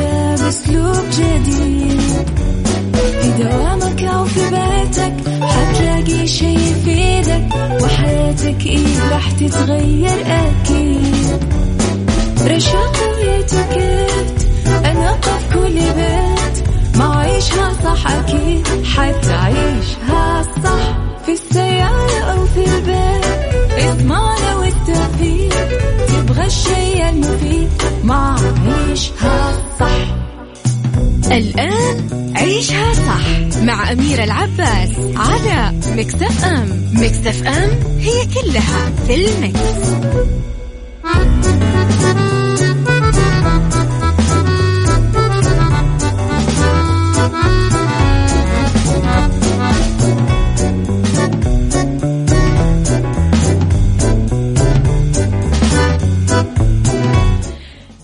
الحياة بأسلوب جديد، في دوامك أو في بيتك حتلاقي شي يفيدك، وحياتك إيه راح تتغير أكيد. رشاق ويتكت أنا قف كل بيت، ما عيشها صح أكيد حتعيشها صح، في السيارة أو في البيت اسمعنا والتوفيق، تبغى الشيء المفيد مع عيشها صح. الآن عيشها صح مع أميرة العباس على ميكس إف إم. ميكس إف إم هي كلها في الميكس.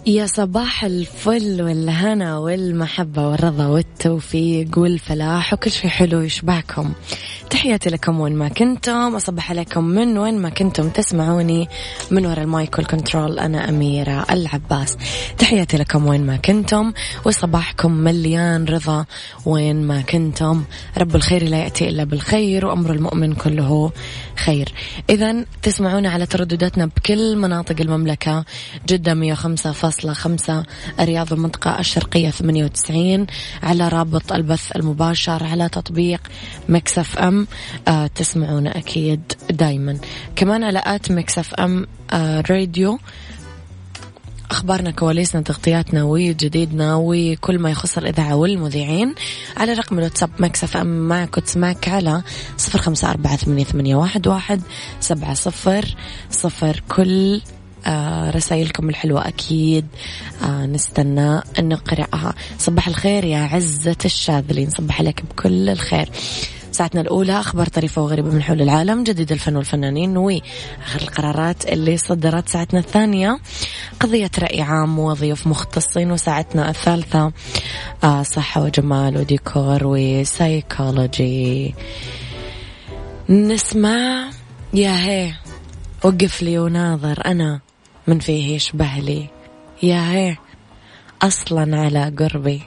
يا صباح الفل والهنا والمحبة والرضا والتوفيق والفلاح وكل شيء حلو يشبعكم. تحياتي لكم وين ما كنتم، أصبح عليكم من وين ما كنتم تسمعوني من وراء المايك والكنترول. أنا أميرة العباس، تحياتي لكم وين ما كنتم، وصباحكم مليان رضا وين ما كنتم. رب الخير لا يأتي إلا بالخير وأمر المؤمن كله خير. إذن تسمعونا على تردداتنا بكل مناطق المملكة، جدة 105.5، الرياض والمنطقة الشرقية 98، على رابط البث المباشر على تطبيق ميكس إف إم تسمعونا أكيد دايما، كمان على آت ميكس إف إم راديو. أخبارنا كواليسنا تغطياتنا وجديدنا وكل ما يخص الإذاعة والمذيعين على رقم الواتساب ميكس إف إم معك وتسمعك على 0548811700. كل رسائلكم الحلوة أكيد نستنى أن نقرأها. صباح الخير يا عزة الشاذلي، نصبح عليك بكل الخير. ساعتنا الأولى أخبار طريفة وغريبة من حول العالم، جديد الفن والفنانين وآخر القرارات اللي صدرت. ساعتنا الثانية قضية رأي عام وضيوف مختصين. وساعتنا الثالثة صحة وجمال وديكور وسايكولوجي. نسمع يا هي وقف لي وناظر أنا من فيه يشبه لي، يا هي أصلا على قربي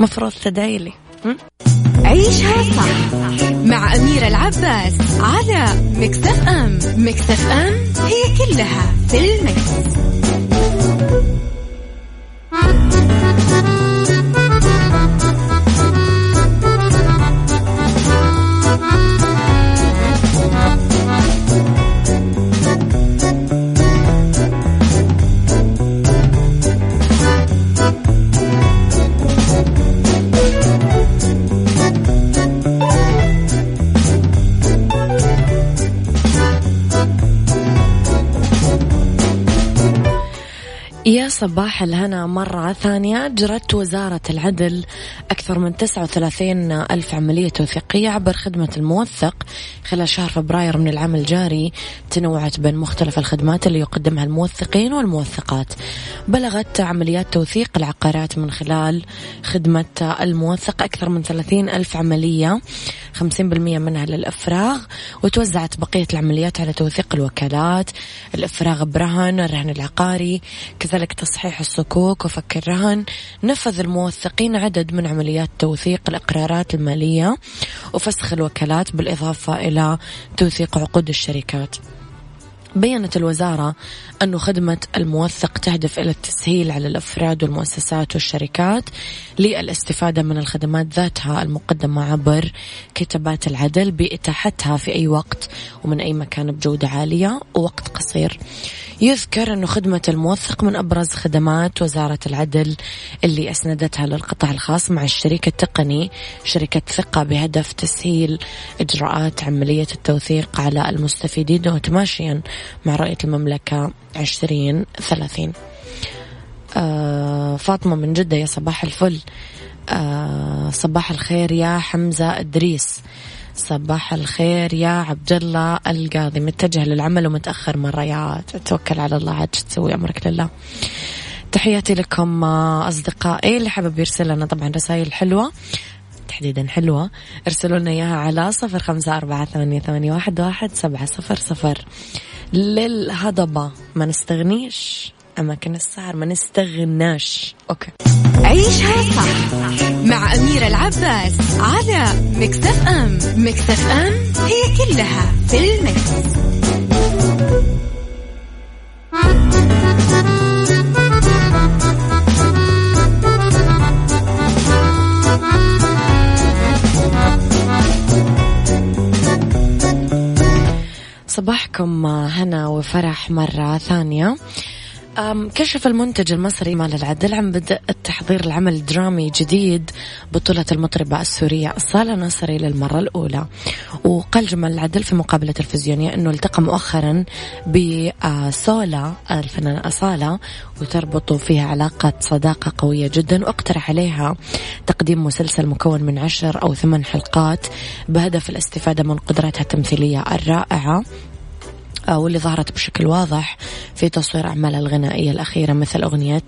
مفروض تدعي لي. عيشها صح مع أميرة العباس على ميكس إف إم. ميكس إف إم هي كلها في الميكس. يا صباح الهنا مرة ثانية. أجرت وزارة العدل أكثر من 39,000 عملية توثيقية عبر خدمة الموثق خلال شهر فبراير من العام الجاري، تنوعت بين مختلف الخدمات اللي يقدمها الموثقين والموثقات. بلغت عمليات توثيق العقارات من خلال خدمة الموثق أكثر من 30,000 عملية، 50% منها للإفراغ، وتوزعت بقية العمليات على توثيق الوكالات، الإفراغ برهن، الرهن العقاري، كذلك تصحيح الصكوك وفك الرهن. نفذ الموثقين عدد من عمليات توثيق الإقرارات المالية وفسخ الوكالات، بالإضافة إلى توثيق عقود الشركات. بيّنت الوزارة أن خدمة الموثق تهدف إلى التسهيل على الأفراد والمؤسسات والشركات للاستفادة من الخدمات ذاتها المقدمة عبر كتابات العدل، بإتاحتها في أي وقت ومن أي مكان بجودة عالية ووقت قصير. يذكر أن خدمة الموثق من أبرز خدمات وزارة العدل اللي أسندتها للقطاع الخاص مع الشريك التقني شركة ثقة، بهدف تسهيل إجراءات عملية التوثيق على المستفيدين وتماشيا مع رؤية المملكة 2030. فاطمة من جدة، يا صباح الفل. صباح الخير يا حمزة ادريس. صباح الخير يا عبد الله القاضي، متجه للعمل ومتأخر مرة، يا توكل على الله عاد تسوي أمرك لله. تحياتي لكم أصدقائي اللي حابب يرسل لنا طبعا رسائل حلوة، تحديدا حلوة، ارسلوا لنا إياها على 0548811700. للهضبة ما نستغنيش، أماكن السهر ما نستغناش. أوكي. عيشها صح مع أميرة العباس على ميكس إف إم. ميكس إف إم هي كلها في الميكس. صباحكم هنا وفرح مرة ثانية. كشف المنتج المصري جمال العدل عن بدء التحضير العمل الدرامي جديد بطولة المطربة السورية أصالة نصري للمرة الأولى. وقال جمال العدل في مقابلة تلفزيونية أنه التقى مؤخرا بصولة الفنانة أصالة وتربط فيها علاقة صداقة قوية جدا، واقترح عليها تقديم مسلسل مكون من 10 أو 8 حلقات بهدف الاستفادة من قدراتها التمثيلية الرائعة، واللي ظهرت بشكل واضح في تصوير أعمالها الغنائية الأخيرة مثل أغنية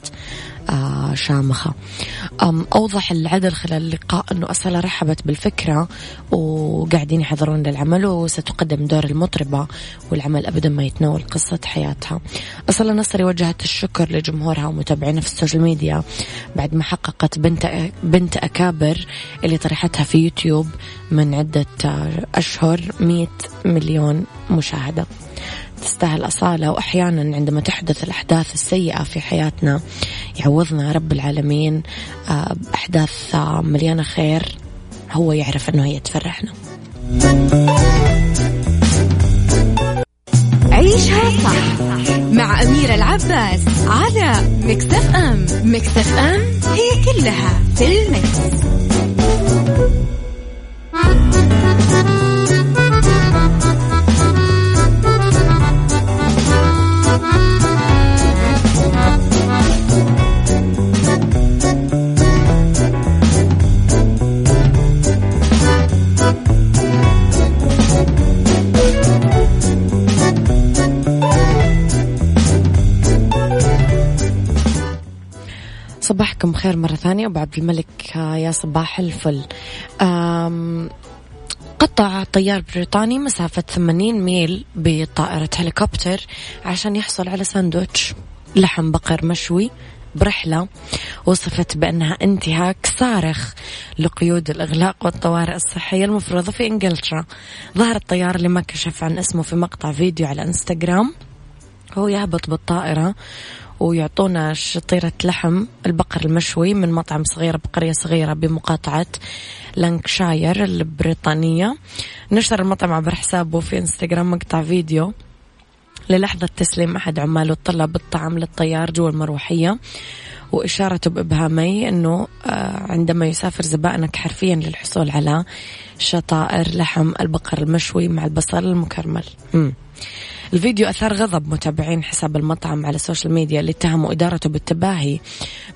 شامخة. أوضح العدل خلال اللقاء أنه أصالة رحبت بالفكرة وقاعدين يحضرون للعمل، وستقدم دور المطربة، والعمل أبدا ما يتناول قصة حياتها. أصالة نصري وجهت الشكر لجمهورها ومتابعينها في السوشيال ميديا بعد ما حققت بنت أكابر اللي طرحتها في يوتيوب من عدة أشهر 100 مليون مشاهدة. تستاهل أصالة، وأحيانا عندما تحدث الأحداث السيئة في حياتنا يعوضنا رب العالمين بأحداث مليانة خير هو يعرف أنه هي تفرحنا. عيشها صح مع أميرة العباس على ميكس إف إم. ميكس إف إم هي كلها في الميكس. صباحكم خير مرة ثانية أبو عبد الملك، يا صباح الفل. قطع طيار بريطاني مسافة 80 ميل بطائرة هليكوبتر عشان يحصل على ساندويتش لحم بقر مشوي برحلة وصفت بأنها انتهاك صارخ لقيود الإغلاق والطوارئ الصحية المفروضة في إنجلترا. ظهر الطيار اللي ما كشف عن اسمه في مقطع فيديو على إنستغرام هو يهبط بالطائرة ويعطونا شطيرة لحم البقر المشوي من مطعم صغير بقرية صغيرة بمقاطعة لانكشاير البريطانية. نشر المطعم عبر حسابه في انستغرام مقطع فيديو للحظة تسليم أحد عماله طلب الطعام للطيار جوا المروحية، وإشارته بإبهامي أنه عندما يسافر زبائنك حرفيا للحصول على شطائر لحم البقر المشوي مع البصل المكرمل. الفيديو أثار غضب متابعين حساب المطعم على السوشيال ميديا اللي اتهموا إدارته بالتباهي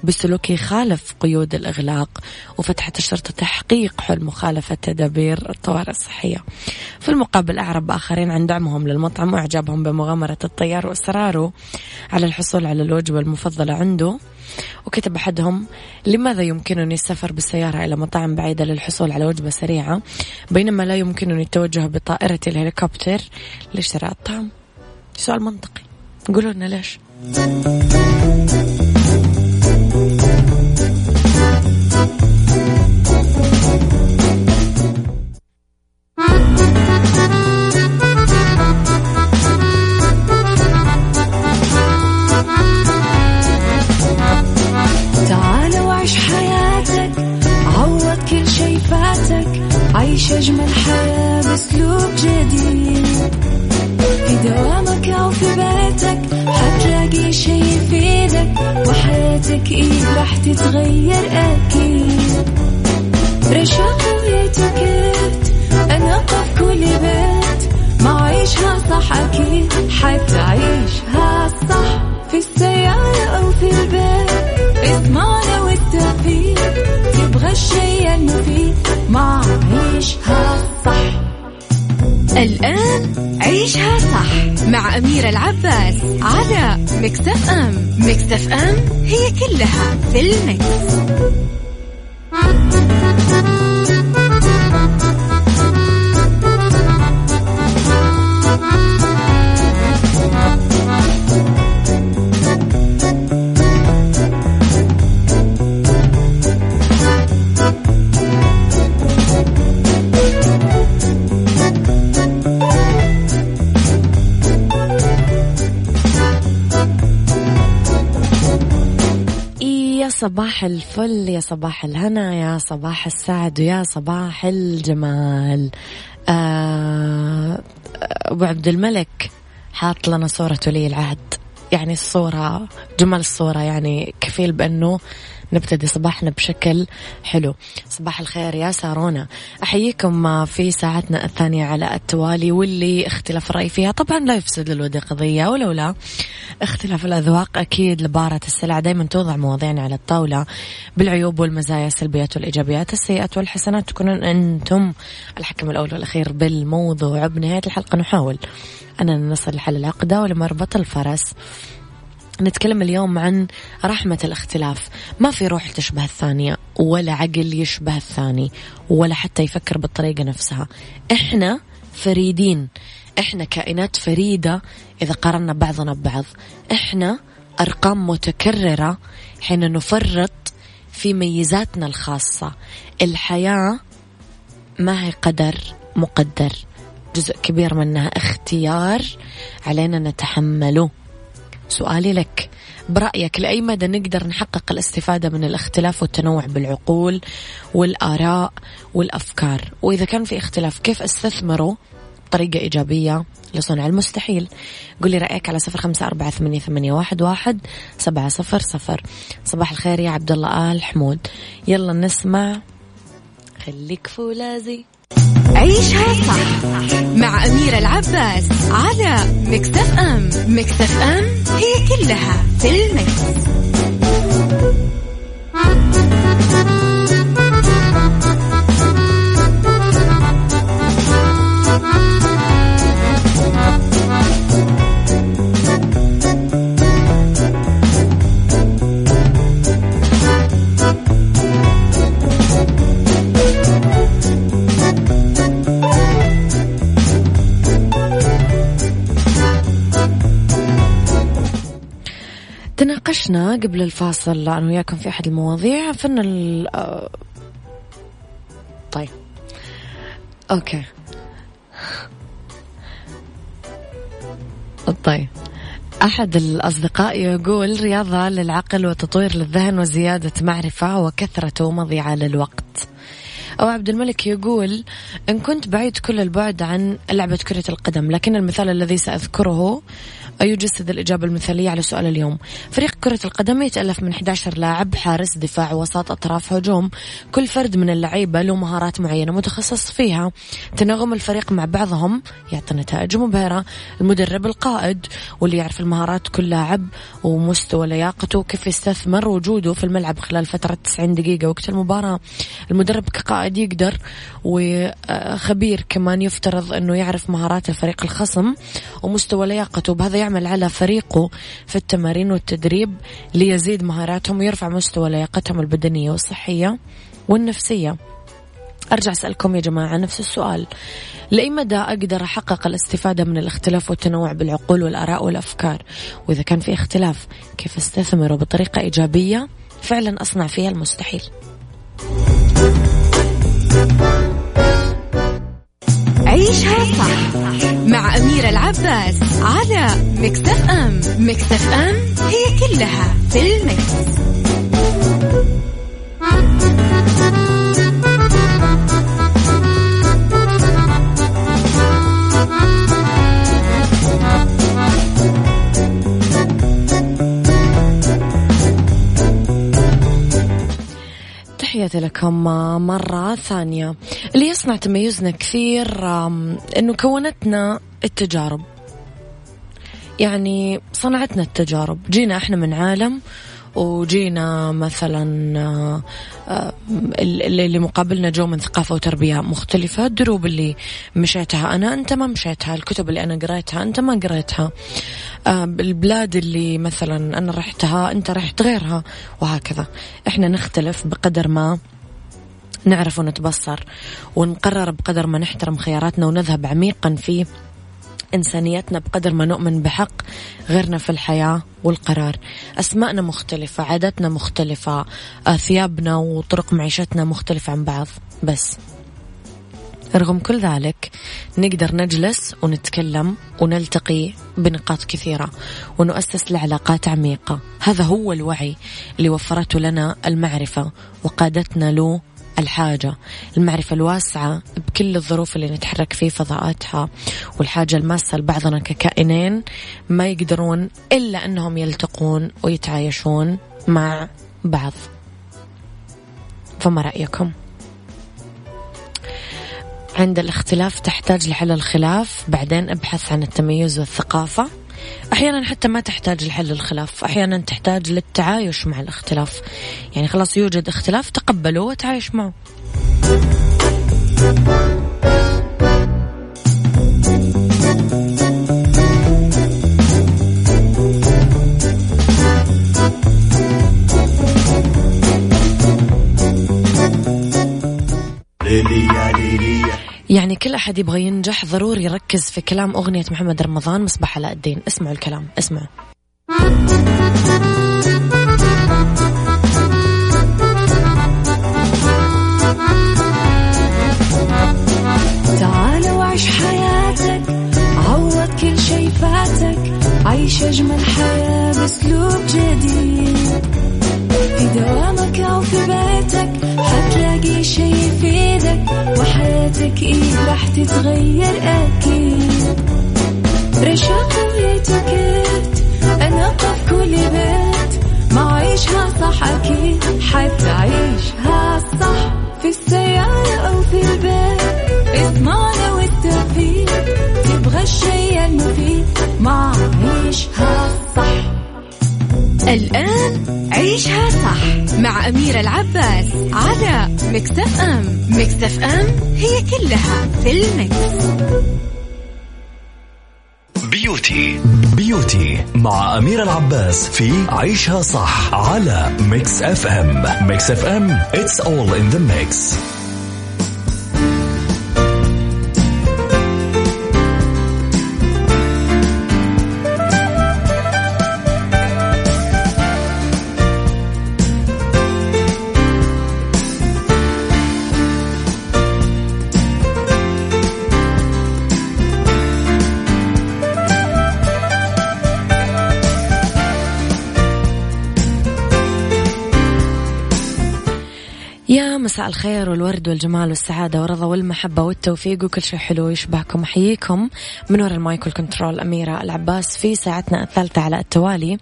بسلوكه خالف قيود الإغلاق، وفتحت الشرطة تحقيق حول مخالفة تدابير الطوارئ الصحية. في المقابل أعرب آخرين عن دعمهم للمطعم وإعجابهم بمغامرة الطيار وإصراره على الحصول على الوجبة المفضلة عنده، وكتب أحدهم: لماذا يمكنني السفر بالسيارة إلى مطاعم بعيدة للحصول على وجبة سريعة بينما لا يمكنني التوجه بطائرتي الهليكوبتر لشراء الطعام؟ سؤال منطقي، قولوا لنا ليش. تعالوا عيش حياتك، عوض كل شي فاتك، عيش أجمل حياة بأسلوب جديد. في دوامك أو في بيتك حتلاقي شي يفيدك، وحياتك إيه راح تتغير أكيد. رشاق ويتكت أنا قف كل بيت، ما عيشها صح أكيد حتعيشها صح، في السيارة أو في البيت اسمعنا والتوفيق، تبغى الشي المفيد ما عيشها صح. الآن عيشها صح مع أميرة العباس على ميكس إف إم. ميكس إف إم هي كلها في الميكس. صباح الفل، يا صباح الهنا، يا صباح السعد، ويا صباح الجمال. أبو عبد الملك حاط لنا صورة ولي العهد، يعني الصورة جمال، الصورة يعني كفيل بأنه نبتدي صباحنا بشكل حلو. صباح الخير يا سارونا، أحييكم في ساعتنا الثانية على التوالي، واللي اختلاف الرأي فيها طبعا لا يفسد للودي قضية، ولولا اختلاف الأذواق أكيد لبارة السلع. دايما توضع مواضيعنا على الطاولة بالعيوب والمزايا، السلبيات والإيجابيات، السيئات والحسنات، تكونون أنتم الحكم الأول والأخير بالموضوع. بنهاية الحلقة نحاول أننا نصل لحل العقدة ولمربط الفرس. نتكلم اليوم عن رحمة الاختلاف. ما في روح تشبه الثانية، ولا عقل يشبه الثاني، ولا حتى يفكر بالطريقة نفسها. احنا فريدين، احنا كائنات فريدة إذا قارنا بعضنا ببعض، احنا أرقام متكررة حين نفرط في ميزاتنا الخاصة. الحياة ما هي قدر مقدر، جزء كبير منها اختيار علينا نتحمله. سؤالي لك، برأيك لأي مدى نقدر نحقق الاستفادة من الاختلاف والتنوع بالعقول والآراء والأفكار؟ وإذا كان في اختلاف كيف استثمره بطريقة إيجابية لصنع المستحيل؟ قولي رأيك على 0548811700. صباح الخير يا عبد الله آل حمود. يلا نسمع خليك فولاذي. عيشها صح مع أميرة العباس على ميكس إف إم. ميكس إف إم هي كلها في الميكس. تناقشنا قبل الفاصل أنا وياكم في أحد المواضيع فن ال طيب أوكي طيب أحد الأصدقاء يقول رياضة للعقل وتطوير للذهن وزيادة معرفة وكثرة مضيعة للوقت. أو عبد الملك يقول إن كنت بعيد كل البعد عن لعبة كرة القدم، لكن المثال الذي سأذكره يجسد الإجابة المثالية على سؤال اليوم. فريق كرة القدم يتألف من 11 لاعب، حارس، دفاع، وسط، أطراف، هجوم. كل فرد من اللعيبة له مهارات معينة متخصص فيها. تناغم الفريق مع بعضهم يعطي نتائج مبهرة. المدرب القائد واللي يعرف المهارات كل لاعب ومستوى لياقته وكيف يستثمر وجوده في الملعب خلال فترة 90 دقيقة وقت المباراة. المدرب كقائد يقدر، وخبير كمان يفترض أنه يعرف مهارات الفريق الخصم ومستوى لياقته، بهذا يعمل على فريقه في التمارين والتدريب ليزيد مهاراتهم ويرفع مستوى لياقتهم البدنية والصحية والنفسية. أرجع أسألكم يا جماعة نفس السؤال، لأي مدى أقدر أحقق الاستفادة من الاختلاف والتنوع بالعقول والآراء والأفكار؟ وإذا كان في اختلاف كيف استثمره بطريقة إيجابية فعلا أصنع فيها المستحيل؟ عيشها صح مع أميرة العباس على ميكس إف إم. ميكس إف إم هي كلها في الميكس. تحياتي لكم مرة ثانية. اللي يصنع تميزنا كثير إنه كونتنا التجارب، يعني صنعتنا التجارب. جينا إحنا من عالم، وجينا مثلا اللي مقابلنا جو من ثقافة وتربية مختلفة، الدروب اللي مشيتها أنا أنت ما مشيتها، الكتب اللي أنا قريتها أنت ما قريتها، البلاد اللي مثلا أنا رحتها أنت رحت غيرها، وهكذا. إحنا نختلف بقدر ما نعرف ونتبصر، ونقرر بقدر ما نحترم خياراتنا، ونذهب عميقا في إنسانيتنا بقدر ما نؤمن بحق غيرنا في الحياة والقرار. أسماءنا مختلفة، عاداتنا مختلفة، ثيابنا وطرق معيشتنا مختلفة عن بعض، بس رغم كل ذلك نقدر نجلس ونتكلم ونلتقي بنقاط كثيرة ونؤسس لعلاقات عميقة. هذا هو الوعي اللي وفرته لنا المعرفة وقادتنا له الحاجة، المعرفة الواسعة بكل الظروف اللي نتحرك فيه فضاءاتها، والحاجة الماسة لبعضنا ككائنين ما يقدرون إلا أنهم يلتقون ويتعايشون مع بعض. فما رأيكم؟ عند الاختلاف تحتاج لحل الخلاف، بعدين ابحث عن التميز والثقافة. أحيانا حتى ما تحتاج لحل الخلاف، أحيانا تحتاج للتعايش مع الاختلاف. يعني خلاص يوجد اختلاف، تقبله وتعايش معه. يعني كل أحد يبغى ينجح ضروري يركز في كلام أغنية محمد رمضان مصباح علاء الدين. اسمعوا الكلام، اسمعوا. تعال وعيش حياتك، عوض كل شي فاتك، عيش أجمل حياة بأسلوب جديد. في دوامك أو في بيتك حتلاقي شي يفيدك، وحياتك إيه راح تتغير أكيد. رشاق ويتكت أنا قف كل بيت، ما عيشها صح أكيد حتعيشها صح. في السيارة أو في البيت اسمعنا والتوفيق، تبغى الشي المفيد ما عيشها صح. الآن عيشها صح مع أميرة العباس على ميكس إف إم. ميكس إف إم هي كلها في الميكس. بيوتي مع أميرة العباس في عيشها صح على ميكس إف إم. ميكس إف إم It's all in the mix. مساء الخير والورد والجمال والسعادة والرضا والمحبة والتوفيق وكل شيء حلو يشبهكم. أحييكم من وراء المايك والكنترول أميرة العباس في ساعتنا الثالثة على التوالي،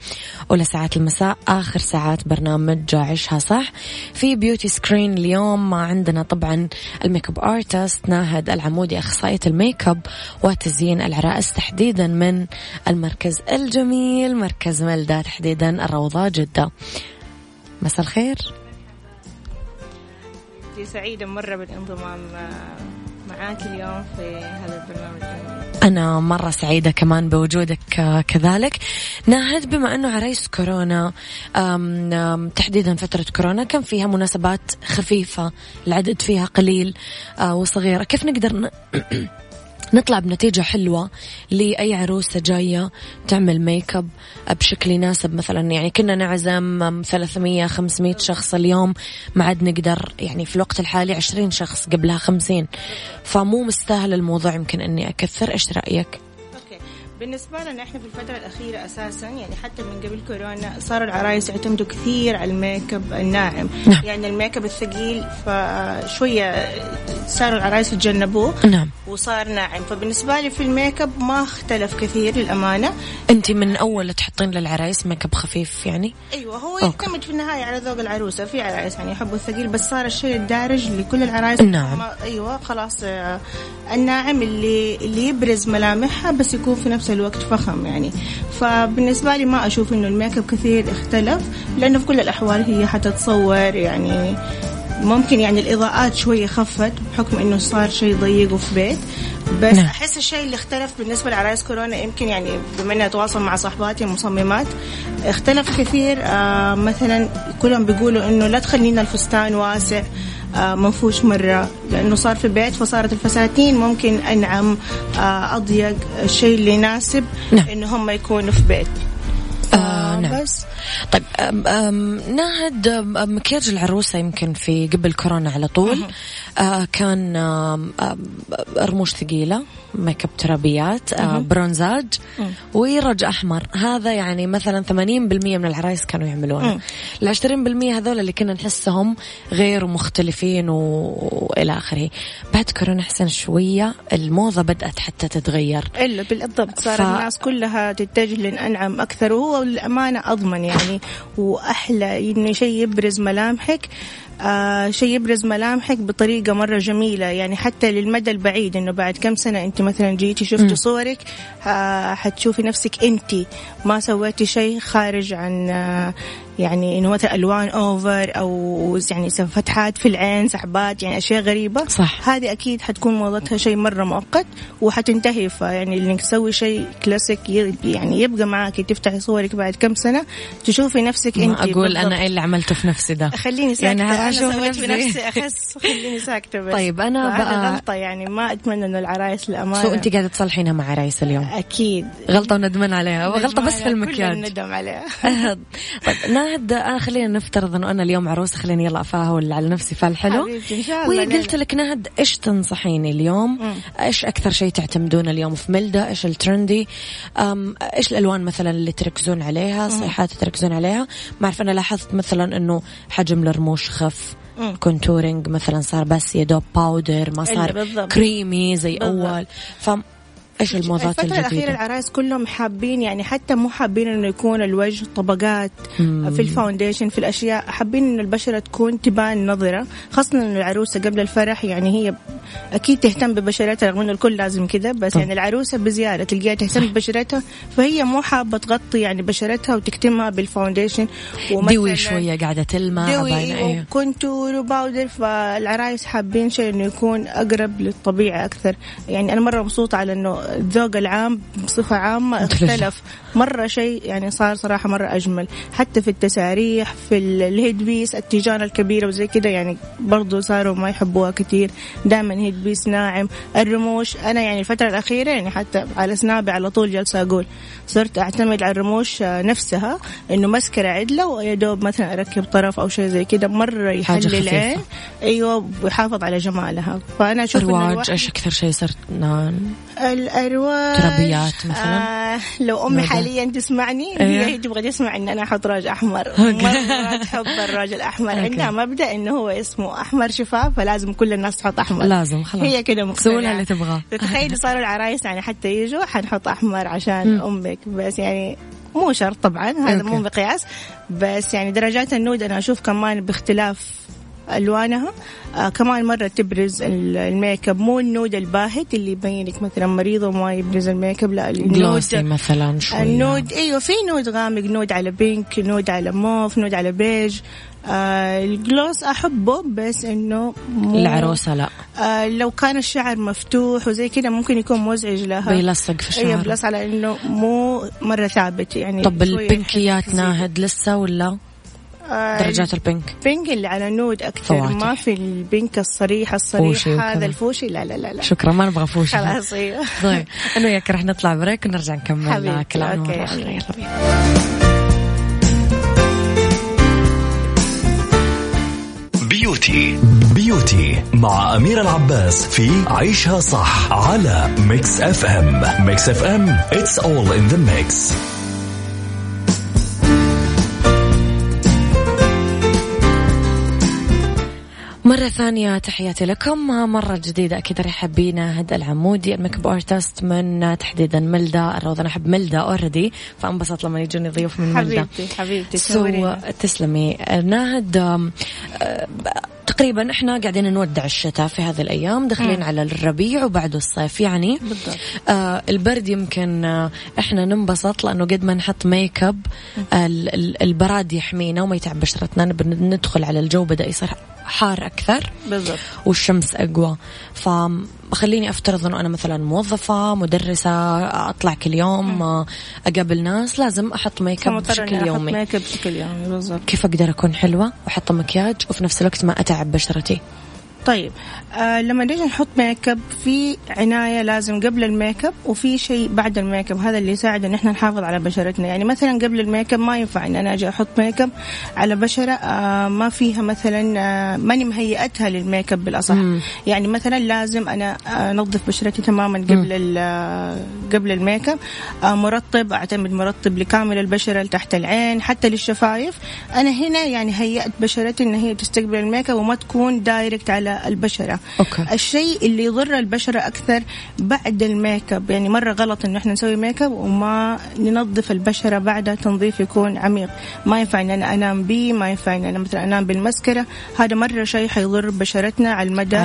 أولى ساعات المساء آخر ساعات برنامج عيشها صح في بيوتي سكرين. اليوم ما عندنا طبعا الميك اب ارتست ناهد العمودي، أخصائية الميك اب وتزيين العرائس تحديدا من المركز الجميل مركز ملدات تحديدا الروضة جدة. مساء الخير، سعيدة مرة بالانضمام معاك اليوم في هذا البرنامج. أنا مرة سعيدة كمان بوجودك كذلك ناهد. بما أنه عريس كورونا تحديدا فترة كورونا كان فيها مناسبات خفيفة، العدد فيها قليل وصغيرة، كيف نقدر نطلع بنتيجة حلوة لأي عروسة جاية تعمل ميك اب بشكل يناسب؟ مثلا يعني كنا نعزم 300-500 شخص، اليوم ما عاد نقدر، يعني في الوقت الحالي 20 شخص قبلها 50، فمو مستاهل الموضوع، يمكن أني أكثر. إيش رأيك؟ بالنسبة لنا احنا في الفترة الأخيرة أساسا، يعني حتى من قبل كورونا صار العرايس يعتمدوا كثير على الميك اب الناعم، نعم. يعني الميك اب الثقيل فشوية صار العرايس يتجنبوه، نعم. وصار ناعم. فبالنسبة لي في الميك اب ما اختلف كثير للأمانة. أنت من أول تحطين للعرايس ميك اب خفيف يعني؟ أيوة، هو يعتمد في النهاية على ذوق العروسة. في عرايس يعني يحبوا الثقيل، بس صار الشيء الدارج لكل العرايس، نعم. أيوة خلاص الناعم اللي يبرز ملامحها بس يكون في نفس الوقت فخم يعني. فبالنسبة لي ما أشوف إنه الميك اب كثير اختلف، لأنه في كل الأحوال هي حتتصور. يعني ممكن يعني الإضاءات شوية خفت بحكم إنه صار شيء ضيق وفي بيت، بس نعم. أحس الشيء اللي اختلف بالنسبة لعرايس كورونا يمكن يعني بما أني أتواصل مع صاحباتي مصممات اختلف كثير. مثلا كلهم بيقولوا إنه لا تخلينا الفستان واسع منفوش مرة، لأنه صار في البيت فصارت الفساتين ممكن أنعم أضيق، الشيء اللي يناسب إنه هم يكونوا في بيت. نعم. بس طيب ناهد مكياج العروسة يمكن في قبل كورونا على طول كان رموش ثقيلة، ميك اب ترابيات، برونزاج ورج أحمر. هذا يعني مثلا 80% من العرايس كانوا يعملونه. ال 20% هذول اللي كنا نحسهم غير ومختلفين وإلى آخره. بعد كورونا حسن شوية الموضة بدأت حتى تتغير. إلا بالضبط صار الناس كلها تتجه للأنعم أكثر، وهو الأمانة أضمن يعني، وأحلى إنه شيء يبرز ملامحك بطريقة مرة جميلة يعني، حتى للمدى البعيد إنه بعد كم سنة أنت مثلا جيتي شفتي صورك حتشوفي نفسك أنت ما سويتي شيء خارج عن يعني إنه مثلا ألوان أوفر أو يعني فتحات في العين، سحبات، يعني أشياء غريبة. صح. هذه أكيد حتكون موضتها شيء مرة مؤقت وحتنتهي، فيعني إنك تسوي شيء كلاسيك يعني يبقى معك، تفتحي صورك بعد كم سنة تشوفي نفسك أنت. ما أقول أنا إيه اللي عملته في نفسي ده، خليني ساكتة يعني سويت في نفسي أخس، خليني ساكتة بس. طيب أنا بقى غلطة يعني ما أتمنى إنه العرايس الأمانة. سو أنت قاعدة تصلحينها مع عرايس اليوم؟ أكيد غلطة وندمان عليها، وغلطة بس في المكياج ندم عليها. ناهد أنا خلينا نفترض إنه أنا اليوم عروسة، خليني يلا أفاول على نفسي فال حلو. وقلت لك ناهد إيش تنصحيني اليوم؟ إيش أكثر شيء تعتمدون اليوم في ملدة؟ إيش الترندي؟ إيش الألوان مثلا اللي تركزون عليها، صيحات تركزون عليها؟ ما أعرف، أنا لاحظت مثلا إنه حجم الرموش خف، كونتورينج مثلا صار بس يدوب باودر، ما صار كريمي زي أول. إيش الموضات الجديدة؟ الفترة الأخيرة العرايس كلهم حابين يعني، حتى مو حابين إنه يكون الوجه طبقات في الفاونديشن في الأشياء، حابين إنه البشرة تكون تبان نظرة، خاصة إنه العروسة قبل الفرح يعني هي أكيد تهتم ببشرتها، رغم إنه الكل لازم كذا، بس يعني العروسة بزيادة تلقيها تهتم ببشرتها، فهي مو حابة تغطي يعني بشرتها وتكتمها بالفاونديشن دوي شوية، قاعدة تلمع دوي وكونتور وباودر. فالعرايس حابين شيء إنه يكون أقرب للطبيعة أكثر يعني. أنا مرة مبسوطة على إنه الذوق العام بصفة عامة اختلف مرة، شيء يعني صار صراحة مرة أجمل، حتى في التساريح، في الهيدبيس، التيجان الكبيرة وزي كده يعني برضو صاروا ما يحبوها كتير، دائما هيدبيس ناعم، الرموش. أنا يعني الفترة الأخيرة يعني حتى على سنابي على طول جالسة أقول صرت أعتمد على الرموش نفسها، إنه مسكرة عدلة ويدوب مثلا أركب طرف أو شيء زي كده، مرة يحل العين أيوة ويحافظ على جمالها. فأنا أشوف الرواج إيش أكثر شيء صرت تربيات مثلا لو أمي حاليا تسمعني هي تبغى تسمع إن أنا أحط راج أحمر، مرة تحب الراج الأحمر، عندها مبدأ إنه هو اسمه أحمر شفاف، فلازم كل الناس تحط أحمر، لازم خلاص هي كده مقتنعة اللي تبغاه. تتخيل صاروا العرايس يعني حتى يجوا حنحط أحمر عشان أمك، بس يعني مو شرط طبعا، هذا مو مقياس، بس يعني درجات النود أنا أشوف كمان باختلاف ألوانها كمان مرة تبرز الميك اب، مو النود الباهت اللي يبينك مثلا مريضة وما يبرز الميك اب، لا النود مثلا شوية النود ايوه، في نود غامق، نود على بينك، نود على موف، نود على بيج. الجلوس أحبه بس إنه العروسة لا. لو كان الشعر مفتوح وزي كده ممكن يكون مزعج لها، بيلصق في الشعر، بيلصق على إنه مو مرة ثابت يعني. طب البنكيات ناهد لسه ولا درجات البينك؟ بينك اللي على نود أكثر، ما في البينك الصريح هذا الفوشي، لا لا لا شكرا ما نبغى فوشي خلاص. طيب أنا وياك رح نطلع بريك ونرجع نكمل كلامنا. أوكي بيوتي مع أميرة العباس في عيشها صح على ميكس إف إم. ميكس إف إم It's all in the mix. مرة ثانية تحياتي لكم مرة جديدة. أكيد رحبي ناهد العمودي الميك اب ارتست من تحديدا ملدة الروضة. أنا أحب ملدة أوردي، فأنبسط لما يجوني ضيوف من ملدة. حبيبتي تسلمي ناهد. تقريبا احنا قاعدين نودع الشتاء في هذه الايام، داخلين على الربيع وبعده الصيف يعني. البرد يمكن احنا ننبسط لانه قد ما نحط ميك اب البراد يحمينا وما يتعب بشرتنا، ندخل على الجو بدا يصير حار اكثر بالضبط والشمس اقوى. فخليني افترض انه انا مثلا موظفه، مدرسه، اطلع كل يوم اقابل ناس، لازم احط ميك اب بشكل يومي. كيف اقدر اكون حلوه واحط مكياج وفي نفس الوقت ما اتعب بشرتي؟ طيب لما نيجي نحط ميك اب في عناية لازم قبل الميك اب وفي شيء بعد الميك اب، هذا اللي يساعد ان احنا نحافظ على بشرتنا. يعني مثلا قبل الميك اب ما ينفع ان انا اجي احط ميك اب على بشرة ما فيها مثلا ماني مهيئتها للميك اب بالاصح. يعني مثلا لازم انا انظف بشرتي تماما قبل الميك اب، مرطب، اعتمد مرطب لكامل البشرة تحت العين حتى للشفايف. انا هنا يعني هيئت بشرتي ان هي تستقبل الميك اب وما تكون دايركت على البشرة. الشيء اللي يضر البشرة أكثر بعد الميك اب، يعني مرة غلط إن إحنا نسوي ميك اب وما ننظف البشرة بعدها تنظيف يكون عميق. ما ينفع إن أنا أنام بيه، ما ينفع إن أنا مثلا أنام بالمسكرة، هذا مرة شيء حيضر بشرتنا على المدى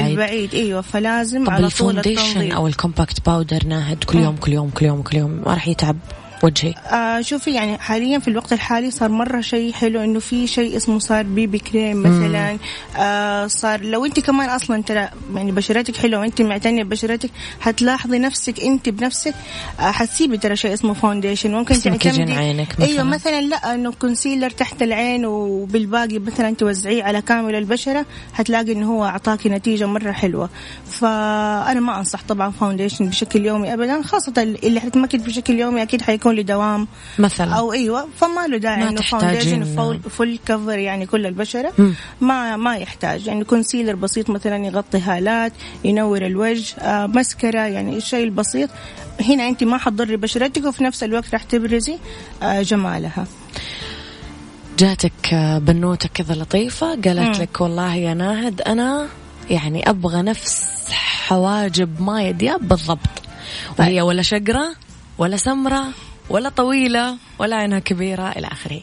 البعيد. أيوة، فلازم على طول الفونديشن أو الكومباكت باودر ناهد كل يوم ما راح يتعب وجهي. شوفي يعني حاليا في الوقت الحالي صار مرة شيء حلو إنه في شيء اسمه صار بيبي كريم مثلا. صار لو أنت كمان أصلا ترى يعني بشرتك حلوة وأنت معتنية ببشرتك هتلاحظي نفسك أنت بنفسك، هتسيبي ترى شيء اسمه فونديشن ممكن تعتمدي. أيوة مثلا لا إنه كونسيلر تحت العين وبالباقي مثلا توزعيه على كامل البشرة، هتلاقي إنه هو أعطاكي نتيجة مرة حلوة. فأنا ما أنصح طبعا فونديشن بشكل يومي أبدا، خاصة اللي هتتمكن بشكل يومي أكيد حيكون لدوام مثلا او ايوه، فما له داعي انه فاونديشن فول كفر يعني كل البشره ما يحتاج. يعني كونسيلر بسيط مثلا يغطي هالات، ينور الوجه، مسكره، يعني الشيء البسيط. هنا انت ما حتضري بشرتك وفي نفس الوقت راح تبرزي جمالها. جاتك بنوتك كذا لطيفه قالت لك والله يا ناهد انا يعني ابغى نفس حواجب مايا دياب بالضبط، وهي ولا شقره ولا سمره ولا طويلة ولا عينها كبيرة إلى آخره.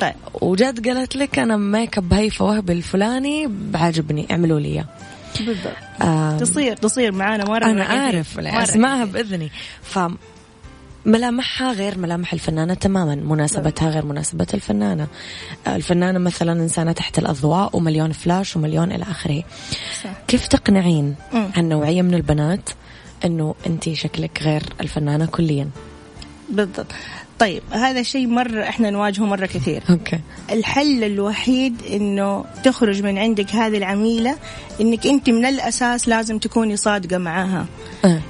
طيب وجات قالت لك أنا ميكب هيفا وهب الفلاني بعجبني اعملوا لي بالضبط. تصير معانا مرة، أنا عارف أسمعها بإذني. فملامحها غير ملامح الفنانة تماما، مناسبتها غير مناسبة الفنانة. الفنانة مثلا إنسانة تحت الأضواء ومليون فلاش ومليون إلى آخره. كيف تقنعين عن نوعية من البنات أنه أنتي شكلك غير الفنانة كليا؟ بالضبط. طيب هذا شيء مرة إحنا نواجهه مرة كثير. الحل الوحيد إنه تخرج من عندك هذه العميلة، إنك أنت من الأساس لازم تكوني صادقة معها.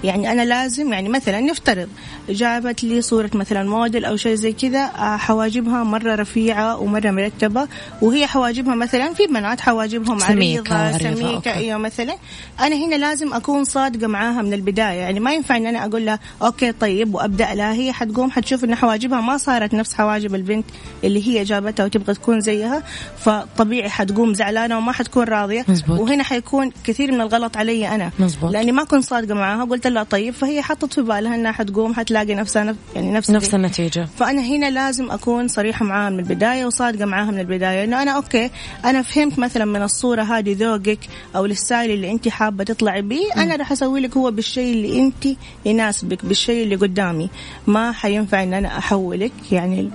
يعني أنا لازم يعني مثلا نفترض جابت لي صورة مثلا موديل أو شيء زي كذا، حواجبها مرة رفيعة ومرة مرتبة، وهي حواجبها مثلا في بنات حواجبهم عريضة سميكة. أيوة مثلا أنا هنا لازم أكون صادقة معها من البداية. يعني ما ينفع إن أنا أقول لها أوكي طيب وأبدأ لها، هي حتقوم حتشوف إن حواجبها ما صارت نفس حواجب البنت اللي هي جابتها وتبغى تكون زيها، فطبيعي حتقوم زعلانة وما حتكون راضية. وهنا حيكون كثير من الغلط علي أنا، لأني ما كنت صادقة معها، قلت لها طيب، فهي حطت في بالها أنها حتقوم حتلاقي نفسها يعني نفس النتيجة. فأنا هنا لازم أكون صريحة معها من البداية وصادقة معها من البداية، إنه أنا أوكي أنا فهمت مثلا من الصورة هذه ذوقك أو الستايل اللي أنت حابة تطلعي بيه، أنا راح أسوي لك هو بالشيء اللي أنت يناسبك، بالشيء اللي قدامي. ما حينفع إن أنا أحولك يعني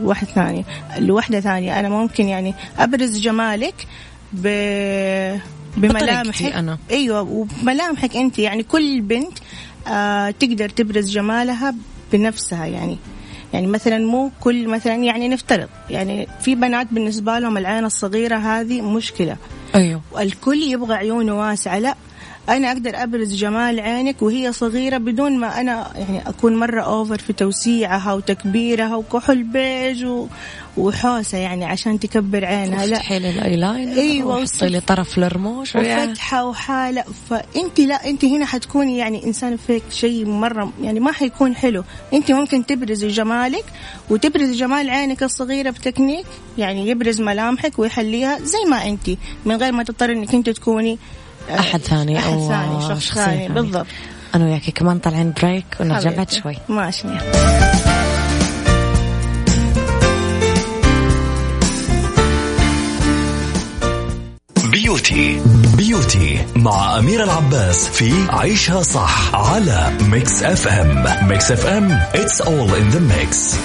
لوحدة ثانية. أنا ممكن يعني أبرز جمالك بملامحك. أنا أيوة، وملامحك أنت يعني كل بنت تقدر تبرز جمالها بنفسها. يعني مثلا مو كل مثلا يعني نفترض يعني في بنات بالنسبة لهم العين الصغيرة هذه مشكلة. أيوة، والكل يبغى عيونه واسعة. لا، أنا أقدر أبرز جمال عينك وهي صغيرة بدون ما أنا يعني أكون مرة أوفر في توسيعها وتكبيرها وكحول بيج وحوسة يعني عشان تكبر عينها. لا، تحيل الأيلاين، أيوة، وصلي طرف الرموش وفتحة وحالة. فأنت هنا حتكوني يعني إنسان فيك شيء مرة يعني ما حيكون حلو. أنت ممكن تبرز جمالك وتبرز جمال عينك الصغيرة بتكنيك يعني يبرز ملامحك ويحليها زي ما أنت، من غير ما تضطر أنك أنت تكوني أحد ثاني شخص ثاني. بالضبط. أنا وياكي كمان طالعين بريك ونرجع بعد شوي. ماشي. بيوتي مع أميرة العباس في عيشها صح على ميكس إف إم. ميكس إف إم It's all in the mix.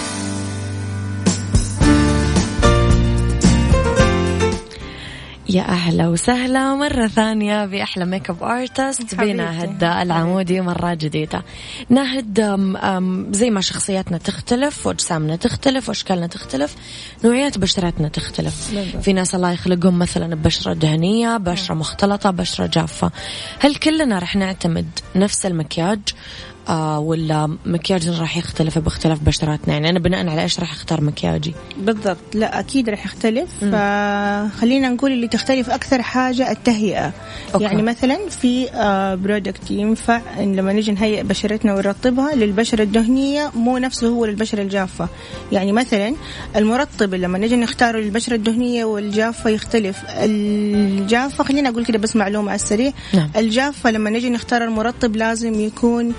يا أهلا وسهلا مرة ثانية بأحلى ميك اب ارتست بناهد العمودي مرة جديدة. ناهد زي ما شخصياتنا تختلف واجسامنا تختلف واشكالنا تختلف نوعيات بشرتنا تختلف. في ناس الله يخلقهم مثلا ببشرة دهنية، بشرة مختلطة، بشرة جافة. هل كلنا رح نعتمد نفس المكياج ولا مكياجنا راح يختلف باختلاف بشراتنا؟ يعني أنا بناء على إيش راح أختار مكياجي بالضبط؟ لا أكيد راح يختلف. فخلينا نقول اللي تختلف أكثر حاجة التهيئة. أوكي. يعني مثلا في برودكت ينفع لما نجي نهيئ بشرتنا ونرطبها للبشرة الدهنية مو نفسه هو للبشرة الجافة. يعني مثلا المرطب لما نجي نختاره للبشرة الدهنية والجافة يختلف. الجافة خلينا أقول كده بس معلومة على السريع. نعم. الجافة لما نجي نختار المرطب لازم يكون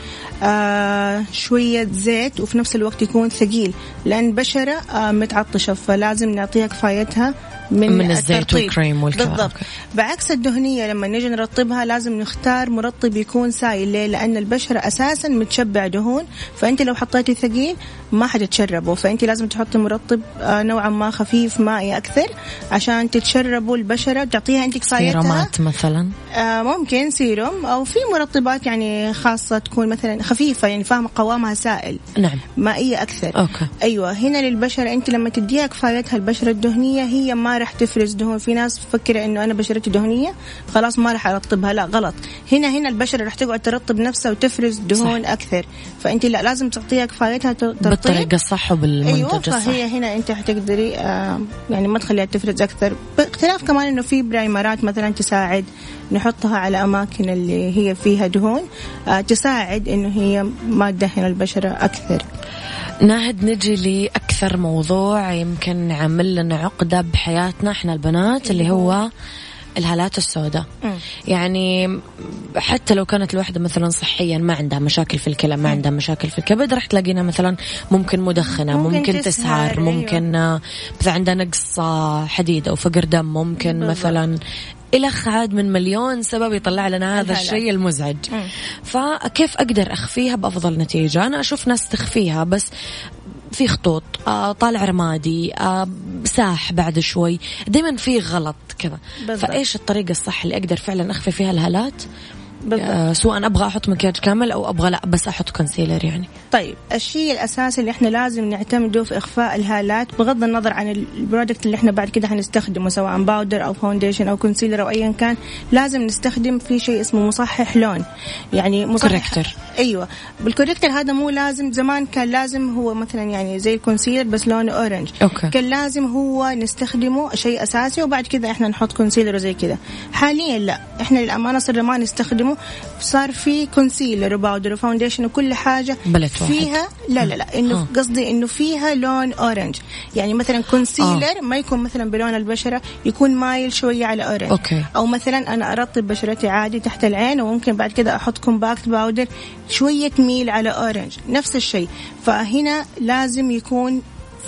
شوية زيت وفي نفس الوقت يكون ثقيل، لأن بشرة متعطشة فلازم نعطيها كفايتها من الزيت والكريم بالضبط. بعكس الدهنية لما نجي نرطبها لازم نختار مرطب يكون سائل. ليه؟ لأن البشرة أساسا متشبع دهون، فأنت لو حطيتي ثقيل ما حتتشربه، فأنت لازم تحطي مرطب نوعا ما خفيف مائي أكثر عشان تتشربه البشرة وتعطيها أنت كفايتها. سيرومات مثلا ممكن سيروم أو في مرطبات يعني خاصة تكون مثلا خفيفة، يعني فاهمة قوامها سائل. نعم. مائية أكثر. أوكي. أيوة. هنا للبشرة أنت لما تديها كفايتها البشرة الدهنية هي ما رح تفرز دهون. في ناس فكرة إنه أنا بشرتي دهنية خلاص ما رح أرطبها، لا غلط. هنا البشرة رح تقعد ترطب نفسها وتفرز دهون. صح. أكثر. فأنت لا لازم تعطيها كفايتها ترطب بالطريقة الصح وبالمنتج الصح. أيوة. فهي هنا أنت حتقدري يعني ما تخليها تفرز أكثر. باختلاف كمان إنه في برايمرات مثلا تساعد نحطها على أماكن اللي هي فيها دهون تساعد إنه هي ما تدهن البشرة أكثر. ناهد نجي لأكثر موضوع يمكن عمل لنا عقدة بحياتنا إحنا البنات اللي هو الهالات السوداء. يعني حتى لو كانت الواحدة مثلا صحيا ما عندها مشاكل في الكلى، ما عندها مشاكل في الكبد، رح تلاقينا مثلا ممكن مدخنة، ممكن تسهر، ممكن إذا عندها نقص حديد أو فقر دم، ممكن مثلا إلخ عاد من مليون سبب يطلع لنا هذا الشيء المزعج. فكيف أقدر أخفيها بأفضل نتيجة؟ أنا أشوف ناس تخفيها بس في خطوط، طالع رمادي، ساح بعد شوي، دايما في غلط كذا. فإيش الطريقة الصح اللي أقدر فعلا أخفي فيها الهالات؟ سواء أبغى أحط مكياج كامل أو أبغى لا بس أحط كونسيلر يعني. طيب الشيء الأساسي اللي إحنا لازم نعتمده في إخفاء الهالات بغض النظر عن البرودكت اللي إحنا بعد كده هنستخدمه سواء باودر أو فونديشن أو كونسيلر أو أيا كان، لازم نستخدم في شيء اسمه مصحح لون. يعني كوريكتر. أيوة بالكوريكتر هذا مو لازم، زمان كان لازم هو مثلا يعني زي الكونسيلر بس لونه أورنج. أوكي. كان لازم هو نستخدمه شيء أساسي وبعد كده إحنا نحط كونسيلر وزي كده. حاليا لا، إحنا للأمانة صرنا ما نستخدمه، صار في كونسيلر وباودر وفاونديشن وكل حاجة فيها لا إنه قصدي إنه فيها لون أورنج. يعني مثلا كونسيلر ما يكون مثلا بلون البشرة، يكون مايل شوية على أورنج. أوكي. أو مثلا أنا أرطب بشرتي عادي تحت العين وممكن بعد كده أحط كومباكت باودر شوية تميل على أورنج نفس الشيء. فهنا لازم يكون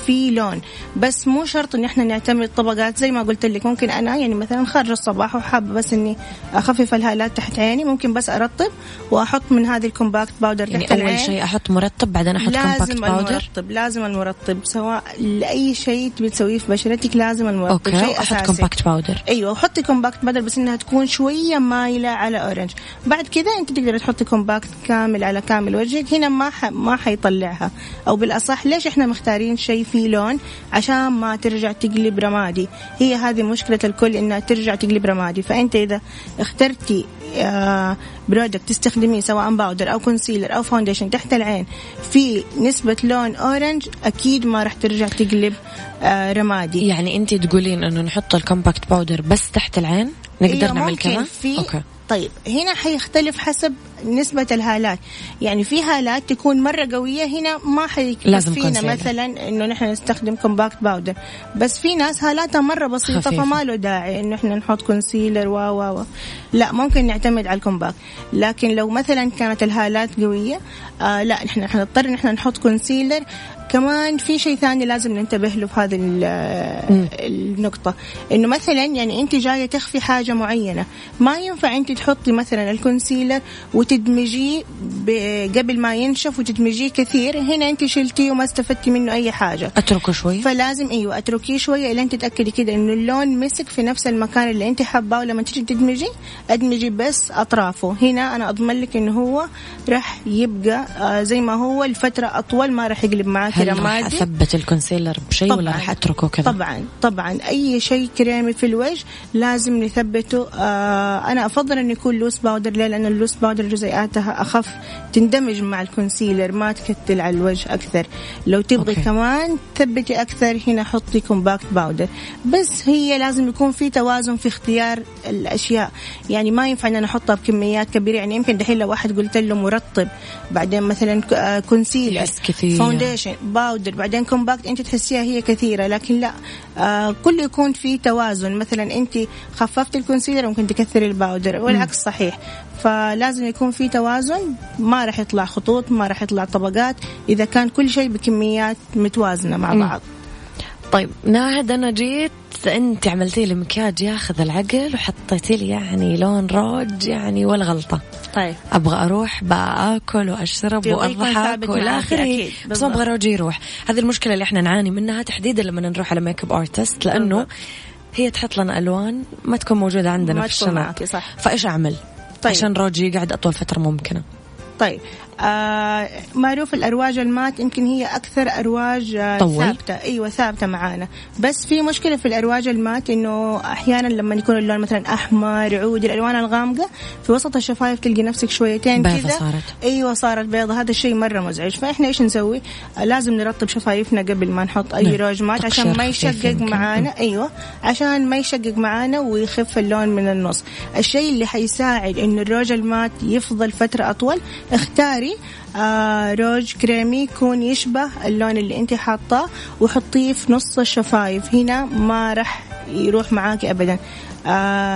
في لون، بس مو شرط ان احنا نعتمد طبقات. زي ما قلت لك ممكن انا يعني مثلا خارج الصباح وحابه بس اني اخفف الهالات تحت عيني، ممكن بس ارطب واحط من هذه الكومباكت باودر يعني تحت العين. اول شيء احط مرطب بعدين احط كومباكت باودر. لازم المرطب سواء لاي شيء بتسويه في بشرتك لازم المرطب. أوكي. شيء اساسي. احط كومباكت باودر. ايوه وحطي كومباكت باودر بس انها تكون شويه مايله على اورنج. بعد كده انت تقدر تحطي كومباكت كامل على كامل وجهك. هنا ما حيطلعها، او بالاصح ليش احنا مختارين شيء في لون؟ عشان ما ترجع تقلب رمادي. هي هذه مشكلة الكل إنها ترجع تقلب رمادي. فأنت إذا اخترتي برودكت تستخدميه سواء باودر أو كونسيلر أو فاونديشن تحت العين في نسبة لون أورنج أكيد ما رح ترجع تقلب رمادي. يعني أنت تقولين إنه نحط الكومباكت باودر بس تحت العين نقدر نعمل كذا؟ أوكي. طيب هنا حيختلف حسب نسبة الهالات. يعني في هالات تكون مرة قوية هنا ما حيكفينا مثلا إنه نحن نستخدم كومباكت باودر، بس في ناس هالاتها مرة بسيطة خفيفة. فما له داعي إنه نحن نحط كونسيلر لا ممكن نعتمد على الكومباكت. لكن لو مثلا كانت الهالات قوية لا نحن حنضطر نحن نحط كونسيلر كمان في شيء ثاني لازم ننتبه له في هذه النقطة، إنه مثلا يعني أنت جاية تخفي حاجة معينة، ما ينفع أنت تحطي مثلا الكونسيلر وتدمجيه قبل ما ينشف وتدمجيه كثير، هنا أنت شلتيه وما استفدتي منه أي حاجة. أتركه شوي، فلازم أيوة أتركيه شوية إلى أن تتأكدي كده إنه اللون مسك في نفس المكان اللي أنت حابة، ولما تيجي تدمجي أدمجي بس أطرافه، هنا أنا أضمن لك إنه هو راح يبقى زي ما هو لفترة أطول، ما راح يقلب معاك رمادي. هل راح أثبت الكونسيلر بشيء ولا راح أتركه كذا؟ طبعا أي شيء كريمي في الوجه لازم نثبته. أنا أفضل أن يكون لوس باودر، لأن اللوس باودر جزيئاتها أخف تندمج مع الكونسيلر، ما تكتل على الوجه أكثر. لو تبغي كمان تثبتي أكثر هنا حطي كومباكت باودر، بس هي لازم يكون في توازن في اختيار الأشياء، يعني ما ينفع أن أنا أحطها بكميات كبيرة. يعني يمكن دحين لو واحد قلت له مرطب بعدين مثلا كونسيلر فاونديشن باودر بعدين كومباكت، أنت تحسيها هي كثيرة، لكن لا كله يكون في توازن. مثلا أنت خففت الكونسيلر ممكن تكثري الباودر والعكس صحيح، فلازم يكون في توازن، ما رح يطلع خطوط ما رح يطلع طبقات إذا كان كل شيء بكميات متوازنة مع بعض. طيب ناهد، أنا جيت أنت عملتي لي مكياج ياخذ العقل وحطيتي لي يعني لون روج يعني ولا غلطة. طيب أبغى أروح بأكل وأشرب وأضحك والآخر، بس ما أبغى روجي يروح. هذه المشكلة اللي إحنا نعاني منها تحديدا لما نروح على ميك اب أرتست، لأنه هي تحط لنا ألوان ما تكون موجودة عندنا في الشنط، فإيش أعمل عشان روجي يقعد أطول فترة ممكنة؟ طيب معروف الأرواج المات يمكن هي أكثر أرواج ثابتة، أيوة ثابتة معانا، بس في مشكلة في الأرواج المات إنه أحيانا لما يكون اللون مثلا أحمر عودي الألوان الغامقة في وسط الشفايف تلقي نفسك شويتين كذا، أيوة صارت بيضة، هذا الشيء مرة مزعج. فإحنا إيش نسوي؟ لازم نرطب شفايفنا قبل ما نحط أي روج مات عشان ما يشقق معانا، أيوة عشان ما يشقق معانا ويخف اللون من النص. الشيء اللي حيساعد إنه الروج المات يفضل فترة أطول، اختاري روج كريمي يكون يشبه اللون اللي انت حاطاه وحطيه في نص الشفايف، هنا ما رح يروح معاك أبدا.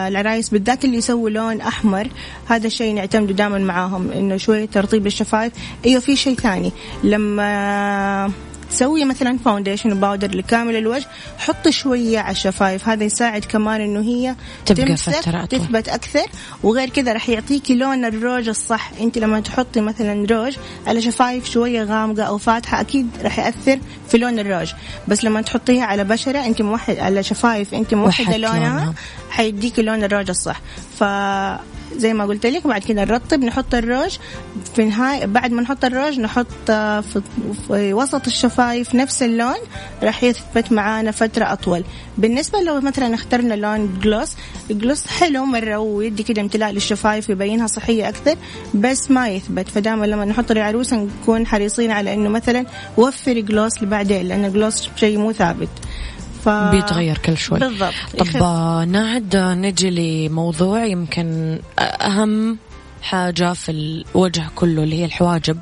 العرايس بالذات اللي يسوي لون أحمر هذا الشيء نعتمده دائما معاهم، إنه شوية ترطيب الشفايف. أيوه في شيء ثاني، لما سوي مثلا فاونديشن وباودر لكامل الوجه حط شوية على الشفايف، هذا يساعد كمان انه هي تمسك تثبت اكثر، وغير كذا رح يعطيكي لون الروج الصح. انت لما تحطي مثلا روج على شفايف شوية غامقة او فاتحة اكيد رح يأثر في لون الروج، بس لما تحطيها على بشرة انت موحد على شفايف انت موحدة لونها حيديكي لون الروج الصح. ف زي ما قلت لك بعد كده نرطب، نحط الروج في نهاية، بعد ما نحط الروج نحط في وسط الشفايف نفس اللون، راح يثبت معانا فترة أطول. بالنسبة لو مثلا اخترنا لون جلوس، الجلوس حلو مرة ويدي كده امتلاء للشفايف ويبينها صحية أكثر، بس ما يثبت. فدائما لما نحط العروسة نكون حريصين على إنه مثلا وفر جلوس لبعدين، لأن الجلوس شيء مو ثابت بيتغير كل شوي. بالضبط. طب نعد نجي لموضوع يمكن أهم حاجة في الوجه كله اللي هي الحواجب،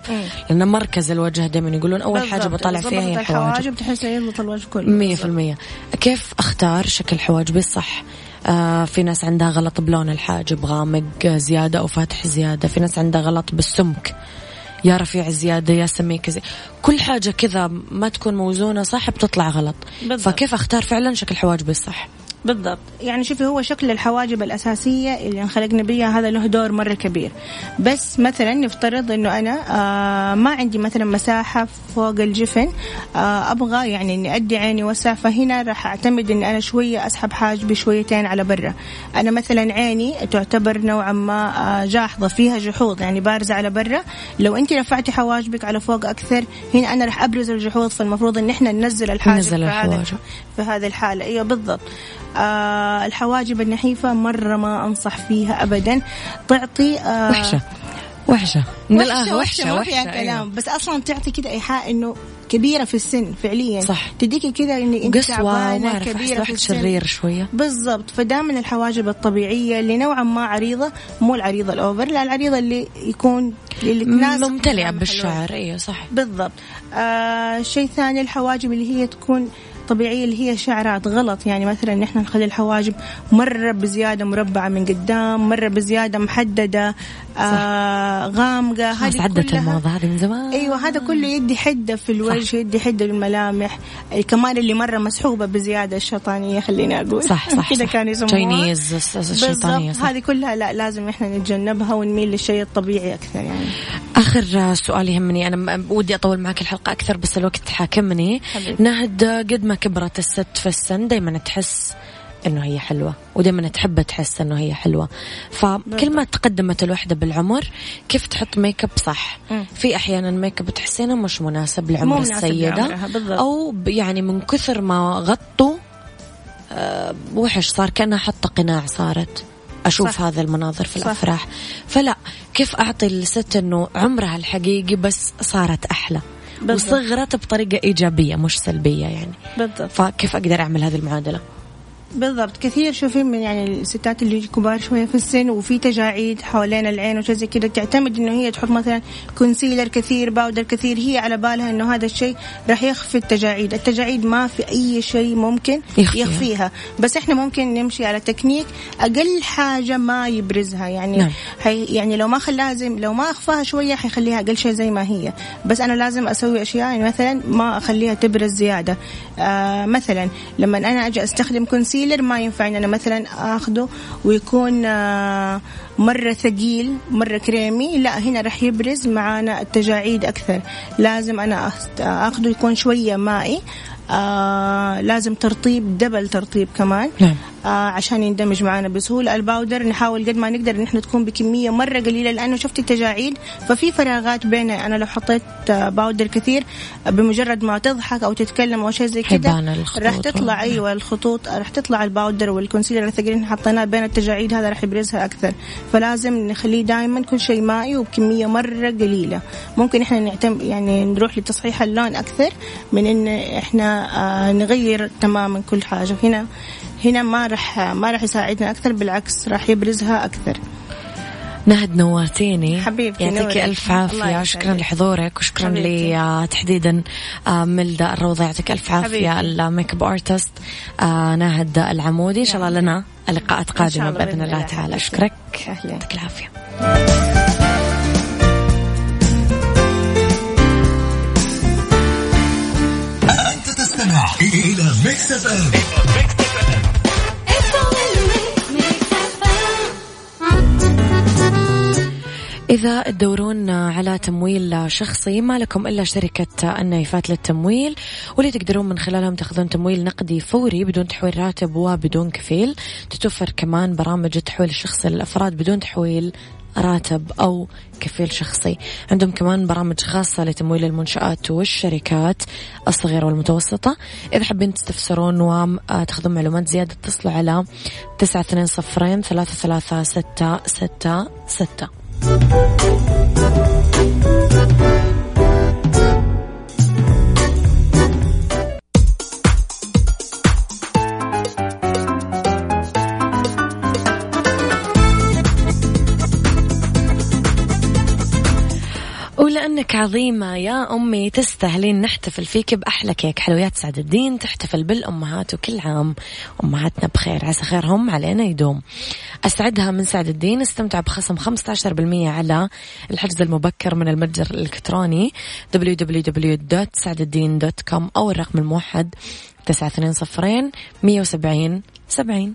لأن مركز الوجه دائما يقولون أول حاجة بطلع فيها هي الحواجب، تحس يضبط الوجه كله 100%. كيف أختار شكل حواجبي الصح؟ في ناس عندها غلط بلون الحاجب، غامق زيادة أو فاتح زيادة، في ناس عندها غلط بالسمك، يا رفيع زيادة يا سميك زي. كل حاجة كذا ما تكون موزونة صح بتطلع غلط. فكيف أختار فعلا شكل حواجبي الصح؟ بالضبط. يعني شوفي هو شكل الحواجب الأساسية اللي انخلقنا بيها هذا له دور مرة كبير، بس مثلا نفترض أنه أنا ما عندي مثلا مساحة فوق الجفن، أبغى يعني أني أدي عيني وسع، فهنا راح أعتمد أن أنا شوية أسحب حاجبي شويتين على برا. أنا مثلا عيني تعتبر نوعا ما جاحظة فيها جحوظ يعني بارزة على برا، لو أنت رفعتي حواجبك على فوق أكثر هنا أنا راح أبرز الجحوظ، فالمفروض أن إحنا ننزل الحواجب في هذه الحالة. أيوة بالضبط. الحواجب النحيفة مرة ما أنصح فيها أبدا، تعطي وحشة كلام، بس أصلا تعطي كده إيحاء إنه كبيرة في السن فعليا، صح تديكي كده إن أنت تعبانة كبيرة في السن، شرير شوية. بالضبط. فدائما الحواجب الطبيعية اللي نوعا ما عريضة، مو العريضة الأوفر لا، العريضة اللي يكون اللي ممتلئة بالشعر. أيوة صح بالضبط. شيء ثاني الحواجب اللي هي تكون طبيعية اللي هي شعرات غلط. يعني مثلا نحن نخلي الحواجب مرة بزيادة مربعة من قدام، مرة بزيادة محددة غامقة، هذه عدت الموضة هذه من زمان. أيوة هذا كله يدي حدة في الوجه، يدي حدة للملامح. كمان اللي مرة مسحوبة بزيادة الشيطانية خليني أقول صح كده كان يسموها الشيطانية، هذه كلها لا لازم إحنا نتجنبها ونميل للشيء الطبيعي أكثر. يعني آخر سؤال يهمني، أنا ودي أطول معك الحلقة أكثر بس الوقت حاكمني. ناهد قد ما كبرت الست في السن دايما تحس إنه هي حلوة ودايما تحب تحس إنه هي حلوة، فكل ما تقدمت الوحدة بالعمر كيف تحط ميكب صح؟ في أحيانا ميكب تحسينه مش مناسب لعمر السيدة، أو يعني من كثر ما غطوا وحش صار كأنها حتى قناع صارت أشوف صح. هذا المناظر في الأفراح، فلا كيف أعطي الست إنه عمرها الحقيقي بس صارت أحلى وصغرت بطريقة إيجابية مش سلبية يعني بالضبط. فكيف أقدر أعمل هذه المعادلة؟ بالضبط كثير شوفين من يعني الستات اللي كبار شوية في السن وفي تجاعيد حوالين العين وشيء كده، تعتمد إنه هي تحط مثلا كونسيلر كثير باودر كثير، هي على بالها إنه هذا الشيء راح يخفي التجاعيد. التجاعيد ما في أي شيء ممكن يخفيها، بس إحنا ممكن نمشي على تكنيك أقل حاجة ما يبرزها. يعني يعني لو ما خلاها زي لو ما أخفاها شوية حيخليها أقل شيء زي ما هي، بس أنا لازم أسوي أشياء يعني مثلا ما أخليها تبرز زيادة. مثلا لما أنا أجي أستخدم كونسيلر ما ينفع أنا مثلا أخذه ويكون مرة ثقيل مرة كريمي، لا هنا رح يبرز معانا التجاعيد أكثر. لازم أنا أخذه يكون شوية مائي، لازم ترطيب دبل ترطيب كمان عشان يندمج معانا بسهولة. الباودر نحاول قد ما نقدر نحن تكون بكمية مرة قليلة، لأنه شفت التجاعيد ففي فراغات بينها. أنا لو حطيت باودر كثير بمجرد ما تضحك أو تتكلم أو شيء زي كده رح تطلع أيوة الخطوط، رح تطلع الباودر والكونسيلر الثقيلين حطيناه بين التجاعيد هذا رح يبرزها أكثر. فلازم نخليه دائما كل شيء مائي وبكمية مرة قليلة. ممكن إحنا نعتمد يعني نروح لتصحيح اللون أكثر من إن إحنا نغير تماما كل حاجة. هنا ما رح يساعدنا أكثر، بالعكس رح يبرزها أكثر. ناهد نورتيني حبيبتي، يعطيك ألف عافية. شكرا لحضورك وشكرا لتحديدا ملدة الروضة، يعطيك ألف عافية الميك اب ارتست ناهد العمودي. إن شاء الله لنا لقاءات قادمة بإذن الله تعالى. أشكرك، يعطيك العافية. أنت تستمع إلى ميكس إف إم. إذا تدورون على تمويل شخصي ما لكم إلا شركة أنيفات للتمويل، واللي تقدرون من خلالهم تأخذون تمويل نقدي فوري بدون تحويل راتب وبدون كفيل. تتوفر كمان برامج التحويل الشخصي للأفراد بدون تحويل راتب أو كفيل شخصي. عندهم كمان برامج خاصة لتمويل المنشآت والشركات الصغيرة والمتوسطة. إذا حابين تستفسرون وتأخذون معلومات زيادة اتصلوا على 92033666. ولأنك عظيمة يا أمي تستاهلين نحتفل فيك بأحلى كيك. حلويات سعد الدين تحتفل بالأمهات، وكل عام أمهاتنا بخير، عسى خيرهم علينا يدوم. أسعدها من سعد الدين، استمتع بخصم 15% على الحجز المبكر من المتجر الإلكتروني www.saadaldin.com أو الرقم الموحد 92017070.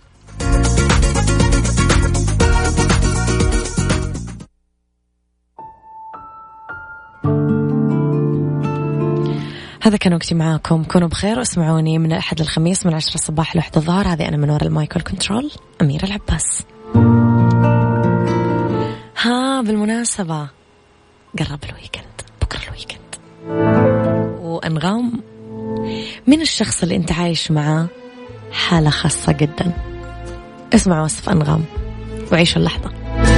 هذا كان وقتي معاكم، كونوا بخير واسمعوني من الأحد للخميس من 10 الصباح ل 1 الظهر. هذه أنا من وراء المايك والكنترول أميرة العباس. ها بالمناسبة قرب الويكند، بكرة الويكند، وأنغام من الشخص اللي أنت عايش معاه حالة خاصة جدا. اسمع وصف أنغام وعيش اللحظة.